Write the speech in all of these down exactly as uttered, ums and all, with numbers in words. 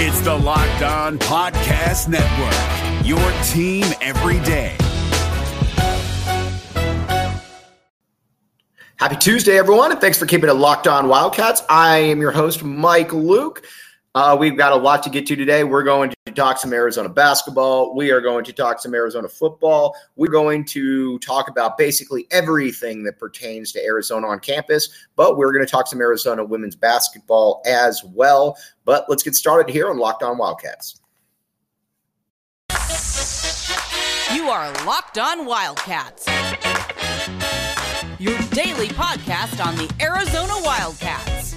It's the Locked On Podcast Network, your team every day. Happy Tuesday, everyone, and thanks for keeping it locked on Wildcats. I am your host, Mike Luke. Uh, we've got a lot to get to today. We're going to talk some Arizona basketball. We are going to talk some Arizona football. We're going to talk about basically everything that pertains to Arizona on campus, but we're going to talk some Arizona women's basketball as well. But let's get started here on Locked On Wildcats. You are Locked On Wildcats, your daily podcast on the Arizona Wildcats,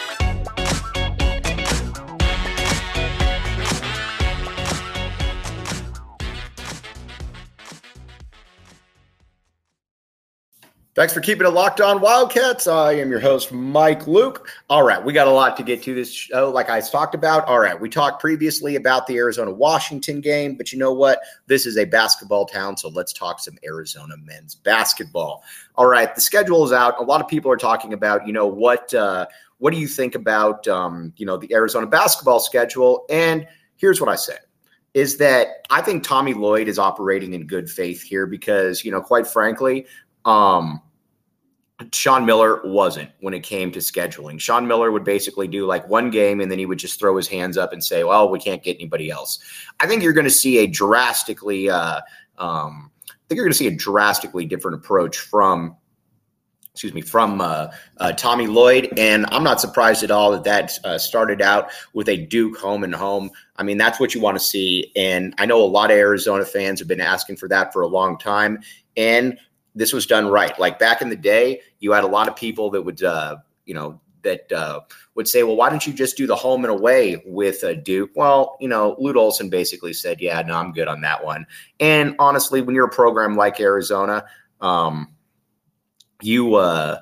Thanks for keeping it locked on, Wildcats. I am your host, Mike Luke. All right, we got a lot to get to this show, like I talked about. All right, we talked previously about the Arizona-Washington game, but you know what? This is a basketball town, so let's talk some Arizona men's basketball. All right, the schedule is out. A lot of people are talking about, you know, what uh, what do you think about, um, you know, the Arizona basketball schedule? And here's what I said. Is that I think Tommy Lloyd is operating in good faith here because, you know, quite frankly, Um, Sean Miller wasn't when it came to scheduling. Sean Miller would basically do like one game and then he would just throw his hands up and say, well, we can't get anybody else. I think you're going to see a drastically, uh, um, I think you're going to see a drastically different approach from, excuse me, from uh, uh, Tommy Lloyd. And I'm not surprised at all that that uh, started out with a Duke home and home. I mean, that's what you want to see. And I know a lot of Arizona fans have been asking for that for a long time. And this was done right. Like back in the day, you had a lot of people that would, uh, you know, that uh, would say, well, why don't you just do the home and away with uh, Duke? Well, you know, Lute Olson basically said, yeah, no, I'm good on that one. And honestly, when you're a program like Arizona, um, you uh,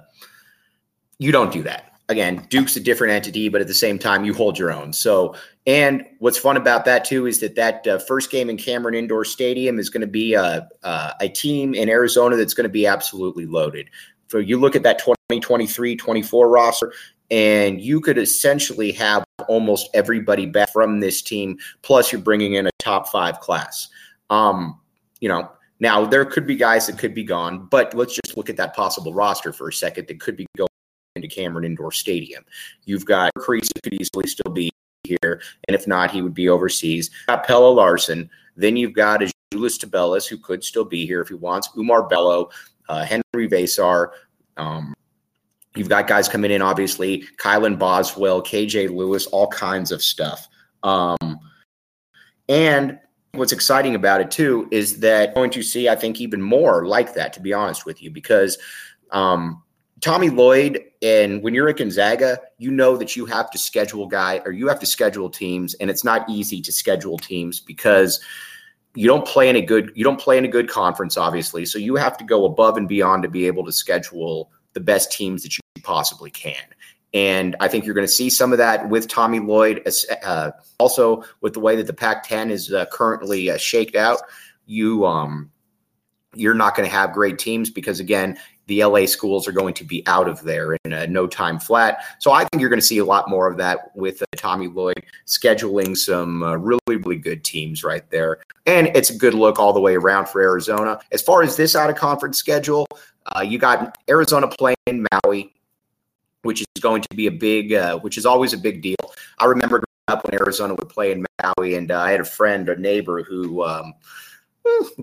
you don't do that. Again, Duke's a different entity, but at the same time, you hold your own. So, and what's fun about that, too, is that that uh, first game in Cameron Indoor Stadium is going to be a, uh, a team in Arizona that's going to be absolutely loaded. So you look at that twenty twenty-three twenty-four roster, and you could essentially have almost everybody back from this team, plus you're bringing in a top five class. Um, you know, now there could be guys that could be gone, but let's just look at that possible roster for a second that could be going into Cameron Indoor Stadium. You've got Crease that could easily still be here, and if not, he would be overseas. You've got Pella Larson. Then you've got a Julius Tabellis, who could still be here if he wants. Umar Bello, uh, Henry Vesar. Um, you've got guys coming in, obviously. Kylan Boswell, K J Lewis, all kinds of stuff. Um, and what's exciting about it, too, is that going to see, I think, even more like that, to be honest with you, because um, – Tommy Lloyd, and when you're at Gonzaga, you know that you have to schedule guy or you have to schedule teams, and it's not easy to schedule teams because you don't play in a good you don't play in a good conference, obviously. So you have to go above and beyond to be able to schedule the best teams that you possibly can. And I think you're going to see some of that with Tommy Lloyd, uh, also with the way that the Pac ten is uh, currently uh, shaked out. You um, you're not going to have great teams because again, the L A schools are going to be out of there in uh, no time flat. So I think you're going to see a lot more of that with uh, Tommy Lloyd scheduling some uh, really, really good teams right there. And it's a good look all the way around for Arizona. As far as this out of conference schedule, uh, you got Arizona playing Maui, which is going to be a big, uh, which is always a big deal. I remember growing up when Arizona would play in Maui, and uh, I had a friend, a neighbor who, um,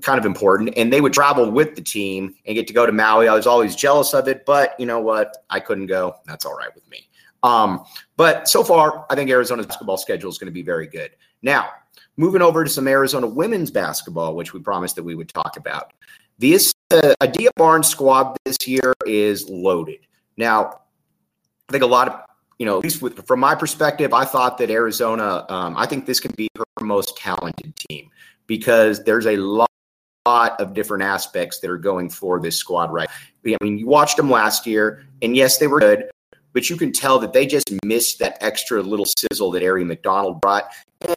kind of important, and they would travel with the team and get to go to Maui. I was always jealous of it, but you know what? I couldn't go. That's all right with me. Um, but so far, I think Arizona's basketball schedule is going to be very good. Now, moving over to some Arizona women's basketball, which we promised that we would talk about. This uh, Adia Barnes squad this year is loaded. Now, I think a lot of, you know, at least with, from my perspective, I thought that Arizona, um, I think this could be her most talented team, because there's a lot, lot of different aspects that are going for this squad right now. I mean, you watched them last year, and yes, they were good, but you can tell that they just missed that extra little sizzle that Ari McDonald brought.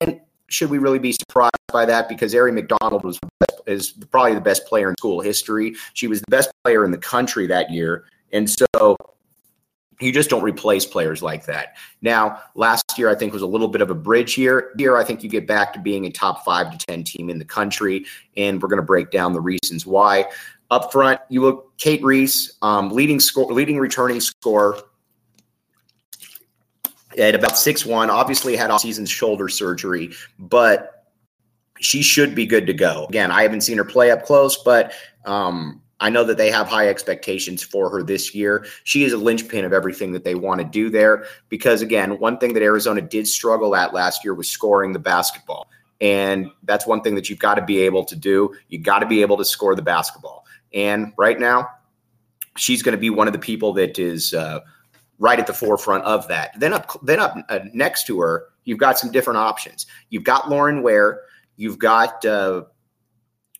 And should we really be surprised by that? Because Ari McDonald was is probably the best player in school history. She was the best player in the country that year. And so You just don't replace players like that. Now, last year, I think, was a little bit of a bridge year. Here, I think you get back to being a top five to ten team in the country, and we're going to break down the reasons why. Up front, you look Kate Reese, um, leading score, leading returning scorer at about six one, obviously had off-season shoulder surgery, but she should be good to go. Again, I haven't seen her play up close, but um, – I know that they have high expectations for her this year. She is a linchpin of everything that they want to do there because, again, one thing that Arizona did struggle at last year was scoring the basketball, and that's one thing that you've got to be able to do. You've got to be able to score the basketball, and right now she's going to be one of the people that is uh, right at the forefront of that. Then up, then up uh, next to her, you've got some different options. You've got Lauren Ware. You've got uh, –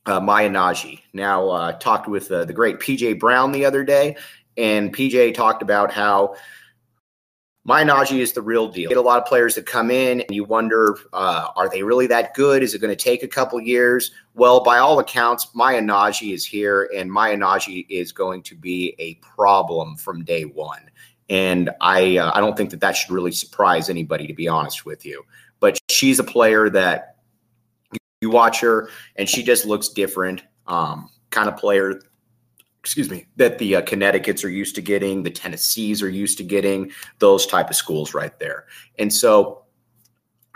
Uh, Maya Nnaji. Now, uh, talked with uh, the great P J Brown the other day, and P J talked about how Maya Nnaji is the real deal. You get a lot of players that come in, and you wonder, uh, are they really that good? Is it going to take a couple years? Well, by all accounts, Maya Nnaji is here, and Maya Nnaji is going to be a problem from day one. And I, uh, I don't think that that should really surprise anybody, to be honest with you. But she's a player that you watch her, and she just looks different, um, kind of player, excuse me, that the uh, Connecticuts are used to getting, the Tennessees are used to getting, those type of schools right there. And so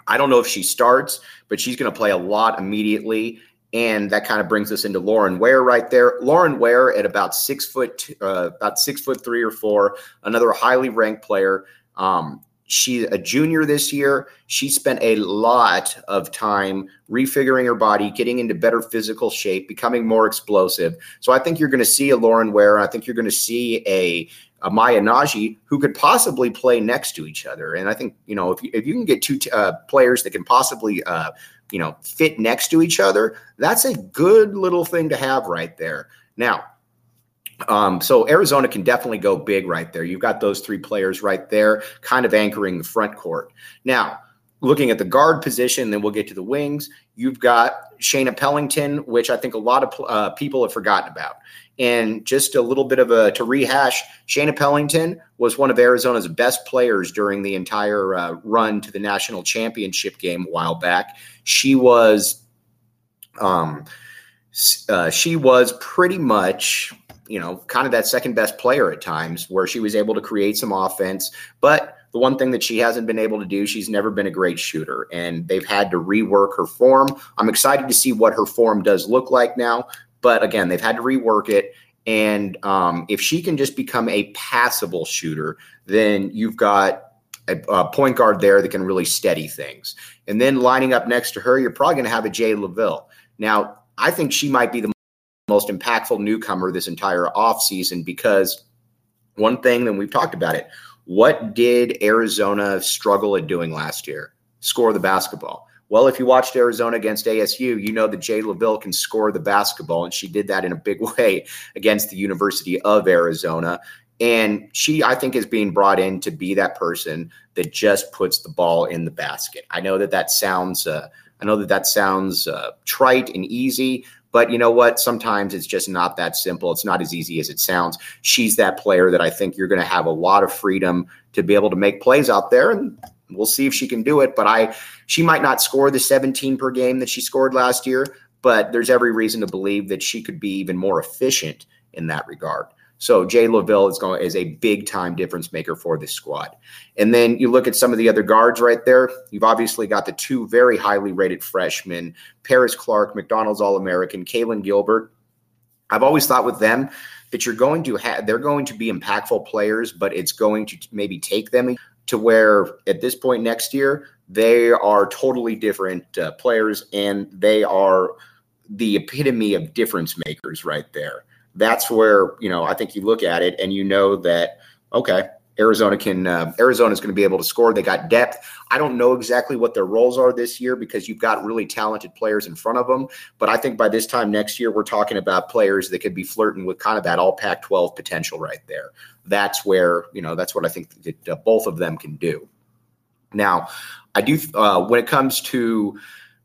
I don't know if she starts, but she's going to play a lot immediately, and that kind of brings us into Lauren Ware right there. Lauren Ware at about six foot, uh, about six foot three or four, another highly ranked player. Um, She's a junior this year. She spent a lot of time refiguring her body, getting into better physical shape, becoming more explosive. So I think you're going to see a Lauren Ware. I think you're going to see a, a Maya Nnaji who could possibly play next to each other. And I think, you know, if you, if you can get two t- uh, players that can possibly, uh, you know, fit next to each other, that's a good little thing to have right there. Now, Um, so Arizona can definitely go big right there. You've got those three players right there kind of anchoring the front court. Now, looking at the guard position, then we'll get to the wings. You've got Shaina Pellington, which I think a lot of uh, people have forgotten about. And just a little bit of a to rehash, Shaina Pellington was one of Arizona's best players during the entire uh, run to the national championship game a while back. She was, um, uh, she was pretty much, you know, kind of that second best player at times where she was able to create some offense. But the one thing that she hasn't been able to do, she's never been a great shooter, and they've had to rework her form. I'm excited to see what her form does look like now. But again, they've had to rework it. And um, if she can just become a passable shooter, then you've got a, a point guard there that can really steady things. And then lining up next to her, you're probably going to have a Jay LaVille. Now, I think she might be the most impactful newcomer this entire offseason because one thing, and we've talked about it, what did Arizona struggle at doing last year? Score the basketball. Well, if you watched Arizona against A S U, you know that Jay LaVille can score the basketball, and she did that in a big way against the University of Arizona. And she, I think, is being brought in to be that person that just puts the ball in the basket. I know that that sounds, uh, I know that that sounds uh, trite and easy, but you know what? Sometimes it's just not that simple. It's not as easy as it sounds. She's that player that I think you're going to have a lot of freedom to be able to make plays out there, and we'll see if she can do it. But I, she might not score the seventeen per game that she scored last year, but there's every reason to believe that she could be even more efficient in that regard. So Jay LaVille is going is a big-time difference maker for this squad. And then you look at some of the other guards right there. You've obviously got the two very highly rated freshmen, Paris Clark, McDonald's All-American, Kaylin Gilbert. I've always thought with them that you're going to have they're going to be impactful players, but it's going to maybe take them to where at this point next year they are totally different uh, players, and they are the epitome of difference makers right there. That's where, you know, I think you look at it and you know that, okay, Arizona can, uh, Arizona's going to be able to score. They got depth. I don't know exactly what their roles are this year because you've got really talented players in front of them. But I think by this time next year, we're talking about players that could be flirting with kind of that all Pac twelve potential right there. That's where, you know, that's what I think that uh, both of them can do. Now, I do, uh, when it comes to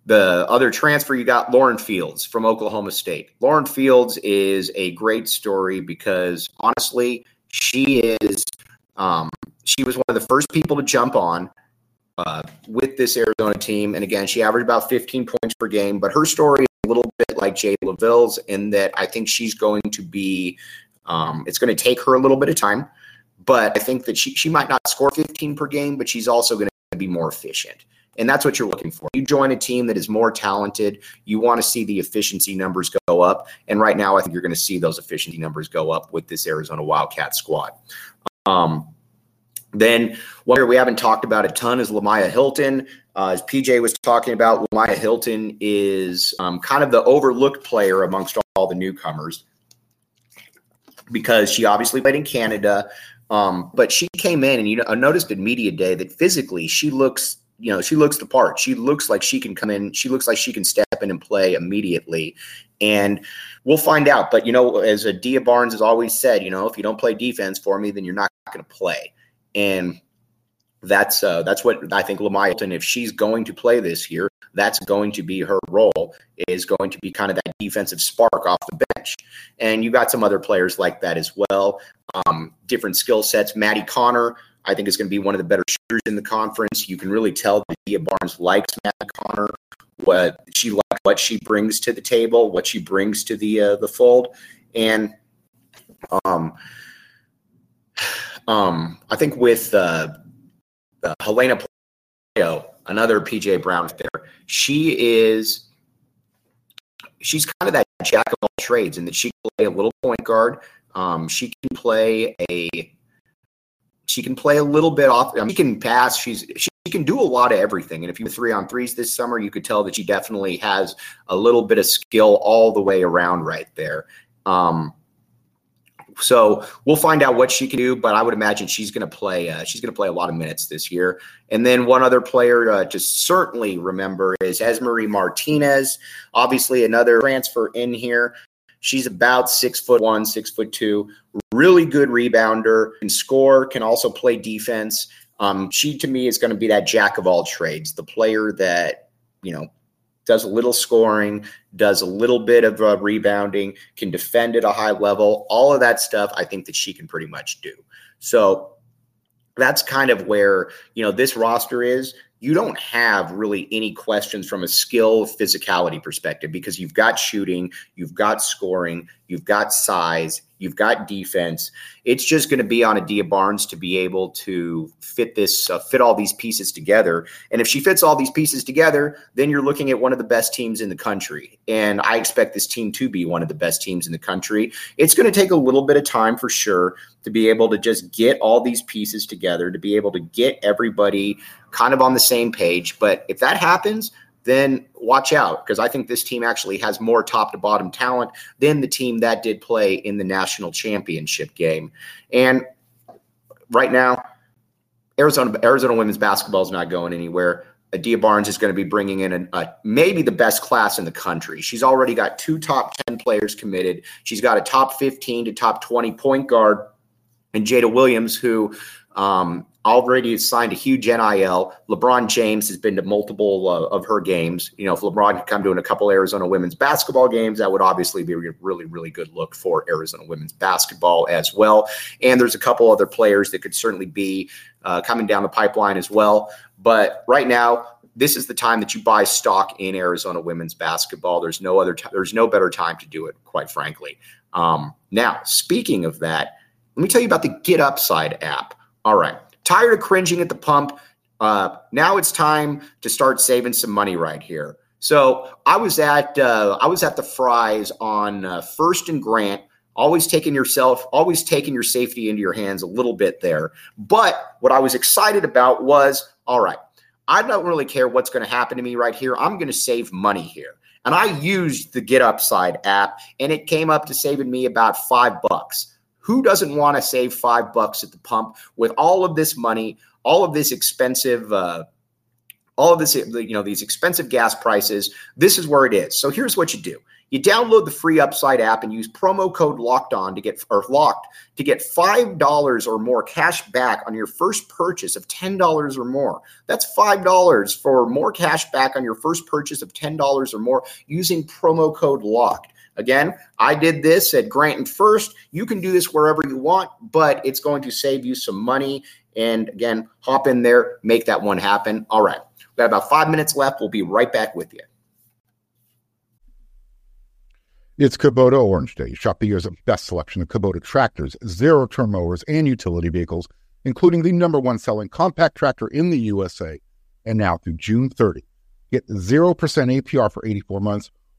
the other transfer, you got Lauren Fields from Oklahoma State. Lauren Fields is a great story because, honestly, she is Um, she was one of the first people to jump on uh, with this Arizona team. And again, she averaged about fifteen points per game, but her story is a little bit like Jay LaVille's in that I think she's going to be, um, it's going to take her a little bit of time, but I think that she, she might not score fifteen per game, but she's also going to be more efficient. And that's what you're looking for. You join a team that is more talented. You want to see the efficiency numbers go up. And right now, I think you're going to see those efficiency numbers go up with this Arizona Wildcat squad. Um, then what we haven't talked about a ton is Lemyah Hilton. Uh, as P J was talking about, Lemyah Hilton is um, kind of the overlooked player amongst all the newcomers because she obviously played in Canada. Um, but she came in, and you know, I noticed in media day that physically she looks – you know, she looks the part. She looks like she can come in. She looks like she can step in and play immediately. And we'll find out. But, you know, as Adia Barnes has always said, you know, if you don't play defense for me, then you're not going to play. And that's uh, that's what I think Lemyah Hilton, if she's going to play this year, that's going to be her role, is going to be kind of that defensive spark off the bench. And you got some other players like that as well, um, different skill sets. Maddie Connor, I think, is going to be one of the better shooters in the conference. You can really tell that Adia Barnes likes Matt Connor, what she likes, what she brings to the table, what she brings to the uh, the fold, and um, um, I think with uh, uh, Helena Palacio, another P J Brown there, she is she's kind of that jack of all trades in that she can play a little point guard, um, she can play a. She can play a little bit off. I mean, she can pass. She's she, she can do a lot of everything. And if you three on threes this summer, you could tell that she definitely has a little bit of skill all the way around right there. Um, so we'll find out what she can do. But I would imagine she's going to play. Uh, she's going to play a lot of minutes this year. And then one other player uh, to certainly remember is Esmery Martinez. Obviously, another transfer in here. She's about six foot one, six foot two, really good rebounder, can score, can also play defense. Um, she, to me, is going to be that jack of all trades, the player that, you know, does a little scoring, does a little bit of uh, rebounding, can defend at a high level. All of that stuff I think that she can pretty much do. So that's kind of where, you know, this roster is. You don't have really any questions from a skill physicality perspective because you've got shooting, you've got scoring, you've got size, you've got defense. It's just going to be on Adia Barnes to be able to fit this, uh, fit all these pieces together. And if she fits all these pieces together, then you're looking at one of the best teams in the country. And I expect this team to be one of the best teams in the country. It's going to take a little bit of time for sure to be able to just get all these pieces together, to be able to get everybody kind of on the same page. But if that happens, then watch out, because I think this team actually has more top to bottom talent than the team that did play in the national championship game. And right now, Arizona Arizona women's basketball is not going anywhere. Adia Barnes is going to be bringing in a, a, maybe the best class in the country. She's already got two top ten players committed. She's got a top fifteen to top twenty point guard and Jada Williams, who um, – already signed a huge N I L. LeBron James has been to multiple uh, of her games. You know, if LeBron could come to a couple Arizona women's basketball games, that would obviously be a really, really good look for Arizona women's basketball as well. And there's a couple other players that could certainly be uh, coming down the pipeline as well. But right now, this is the time that you buy stock in Arizona women's basketball. There's no other. T- there's no better time to do it, quite frankly. Um, now, speaking of that, let me tell you about the GetUpside app. All right. Tired of cringing at the pump? Uh, now it's time to start saving some money right here. So I was at uh, I was at the Fry's on uh, First and Grant. Always taking yourself, always taking your safety into your hands a little bit there. But what I was excited about was, all right, I don't really care what's going to happen to me right here. I'm going to save money here, and I used the GetUpside app, and it came up to saving me about five bucks. Who doesn't want to save five bucks at the pump with all of this money, all of this expensive, uh, all of this, you know, these expensive gas prices? This is where it is. So here's what you do. You download the free Upside app and use promo code locked on to get or locked to get five dollars or more cash back on your first purchase of ten dollars or more. That's five dollars for more cash back on your first purchase of ten dollars or more using promo code locked. Again, I did this at Grant and First. You can do this wherever you want, but it's going to save you some money. And again, hop in there, make that one happen. All right, we've got about five minutes left. We'll be right back with you. It's Kubota Orange Day. Shop the year's best selection of Kubota tractors, zero-turn mowers, and utility vehicles, including the number one selling compact tractor in the U S A. And now through June thirtieth, get zero percent A P R for eighty-four months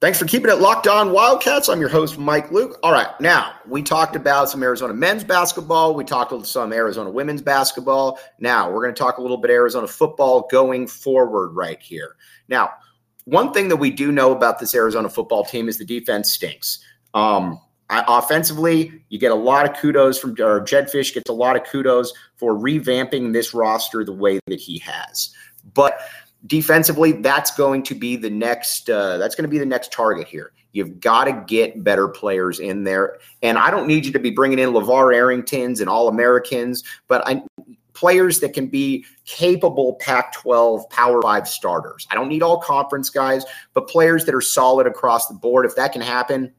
Thanks for keeping it locked on, Wildcats. I'm your host, Mike Luke. All right, now, we talked about some Arizona men's basketball. We talked about some Arizona women's basketball. Now, we're going to talk a little bit Arizona football going forward right here. Now, one thing that we do know about this Arizona football team is the defense stinks. Um, I, offensively, you get a lot of kudos from – or Jed Fish gets a lot of kudos for revamping this roster the way that he has. But – defensively, that's going to be the next uh, that's going to be the next target here. You've got to get better players in there. And I don't need you to be bringing in LeVar Arringtons and All-Americans, but I, players that can be capable Pac twelve Power five starters. I don't need all conference guys, but players that are solid across the board. If that can happen,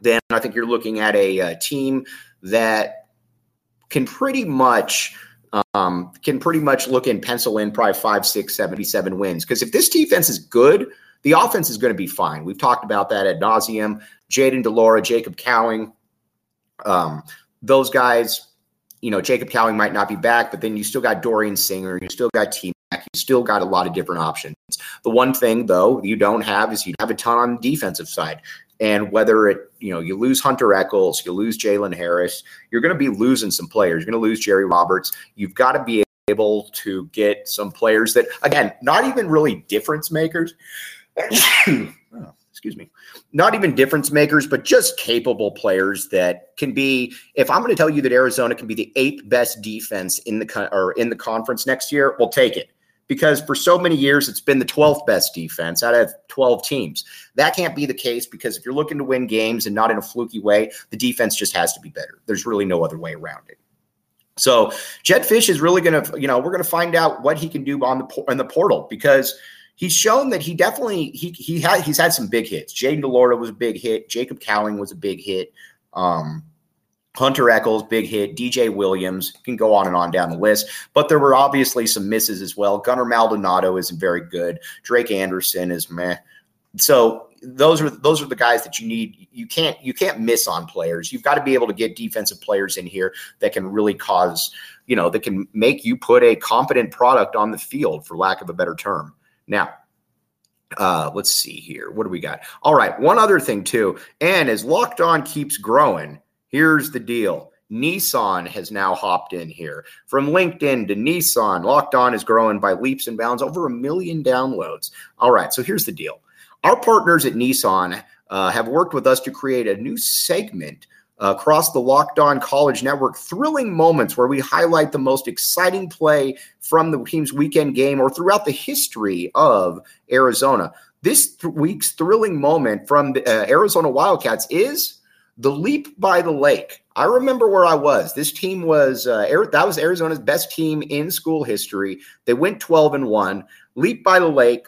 then I think you're looking at a, a team that can pretty much – Um, can pretty much look and pencil in probably five, six, seventy-seven wins. Because if this defense is good, the offense is going to be fine. We've talked about that ad nauseum. Jayden de Laura, Jacob Cowling, um, those guys, you know, Jacob Cowling might not be back, but then you still got Dorian Singer, you still got T-Mac, you still got a lot of different options. The one thing, though, you don't have is you have a ton on the defensive side. And whether it, you know, you lose Hunter Echols, you lose Jalen Harris, you're going to be losing some players. You're going to lose Jerry Roberts. You've got to be able to get some players that, again, not even really difference makers. oh, excuse me. Not even difference makers, but just capable players that can be, if I'm going to tell you that Arizona can be the eighth best defense in the con- or in the conference next year, we'll take it. Because for so many years, it's been the twelfth best defense out of twelve teams. That can't be the case because if you're looking to win games and not in a fluky way, the defense just has to be better. There's really no other way around it. So Jed Fish is really going to, you know, we're going to find out what he can do on the on the portal because he's shown that he definitely, he he had he's had some big hits. Jayden de Laura was a big hit. Jacob Cowling was a big hit. Um Hunter Echols, big hit. D J Williams, can go on and on down the list. But there were obviously some misses as well. Gunnar Maldonado isn't very good. Drake Anderson is meh. So those are those are the guys that you need. You can't you can't miss on players. You've got to be able to get defensive players in here that can really cause, you know, that can make you put a competent product on the field, for lack of a better term. Now, uh, let's see here. What do we got? All right, one other thing too. And as Locked On keeps growing, here's the deal. Nissan has now hopped in here. From LinkedIn to Nissan, Locked On is growing by leaps and bounds, over a million downloads. All right, so here's the deal. Our partners at Nissan uh, have worked with us to create a new segment uh, across the Locked On College Network, thrilling moments where we highlight the most exciting play from the team's weekend game or throughout the history of Arizona. This th- week's thrilling moment from the uh, Arizona Wildcats is the Leap by the Lake. I remember where I was. This team was uh, Air, that was Arizona's best team in school history. They went twelve and one. Leap by the Lake,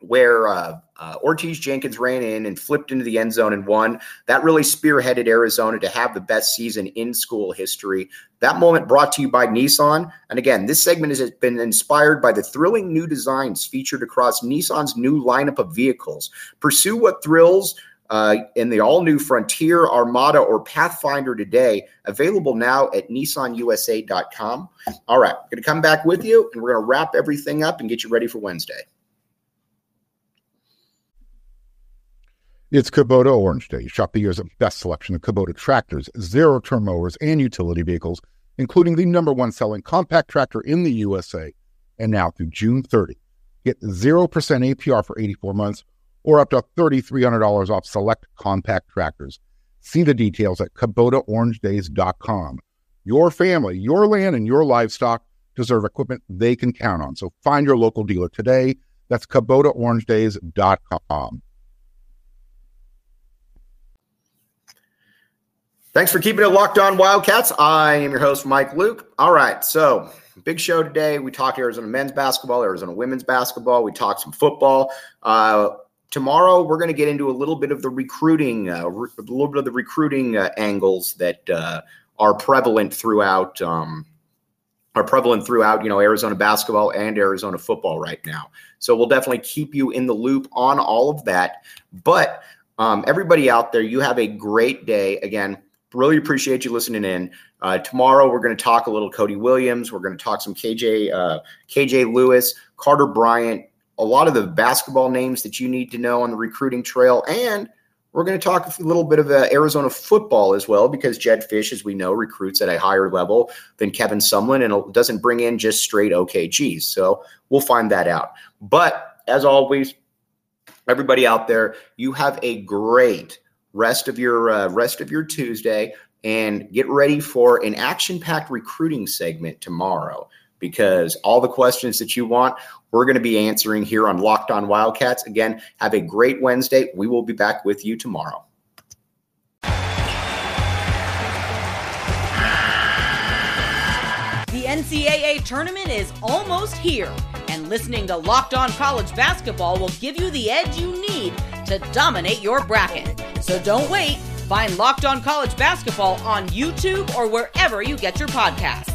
where uh, uh, Ortiz Jenkins ran in and flipped into the end zone and won. That really spearheaded Arizona to have the best season in school history. That moment brought to you by Nissan. And again, this segment has been inspired by the thrilling new designs featured across Nissan's new lineup of vehicles. Pursue what thrills Uh, in the all-new Frontier, Armada, or Pathfinder today, available now at nissan u s a dot com. All right, going to come back with you, and we're going to wrap everything up and get you ready for Wednesday. It's Kubota Orange Day. Shop the year's best selection of Kubota tractors, zero-turn mowers, and utility vehicles, including the number one selling compact tractor in the U S A. And now through June thirtieth, get zero percent A P R for eighty-four months, or up to three thousand three hundred dollars off select compact tractors. See the details at Kubota Orange Days dot com. Your family, your land, and your livestock deserve equipment they can count on. So find your local dealer today. That's Kubota Orange Days dot com. Thanks for keeping it locked on, Wildcats. I am your host, Mike Luke. All right, so big show today. We talked Arizona men's basketball, Arizona women's basketball. We talked some football. Uh, tomorrow, we're going to get into a little bit of the recruiting, uh, re- a little bit of the recruiting uh, angles that uh, are prevalent throughout. Um, are prevalent throughout, you know, Arizona basketball and Arizona football right now. So we'll definitely keep you in the loop on all of that. But um, everybody out there, you have a great day again. Really appreciate you listening in. Uh, tomorrow, we're going to talk a little Cody Williams. We're going to talk some K J uh, K J Lewis, Carter Bryant, a lot of the basketball names that you need to know on the recruiting trail. And we're going to talk a little bit of uh, Arizona football as well, because Jed Fish, as we know, recruits at a higher level than Kevin Sumlin and doesn't bring in just straight O K Gs. So we'll find that out. But as always, everybody out there, you have a great rest of your uh, rest of your Tuesday, and get ready for an action-packed recruiting segment tomorrow, because all the questions that you want, we're going to be answering here on Locked on Wildcats. Again, have a great Wednesday. We will be back with you tomorrow. The N C double A tournament is almost here, and listening to Locked on College Basketball will give you the edge you need to dominate your bracket. So don't wait. Find Locked on College Basketball on YouTube or wherever you get your podcasts.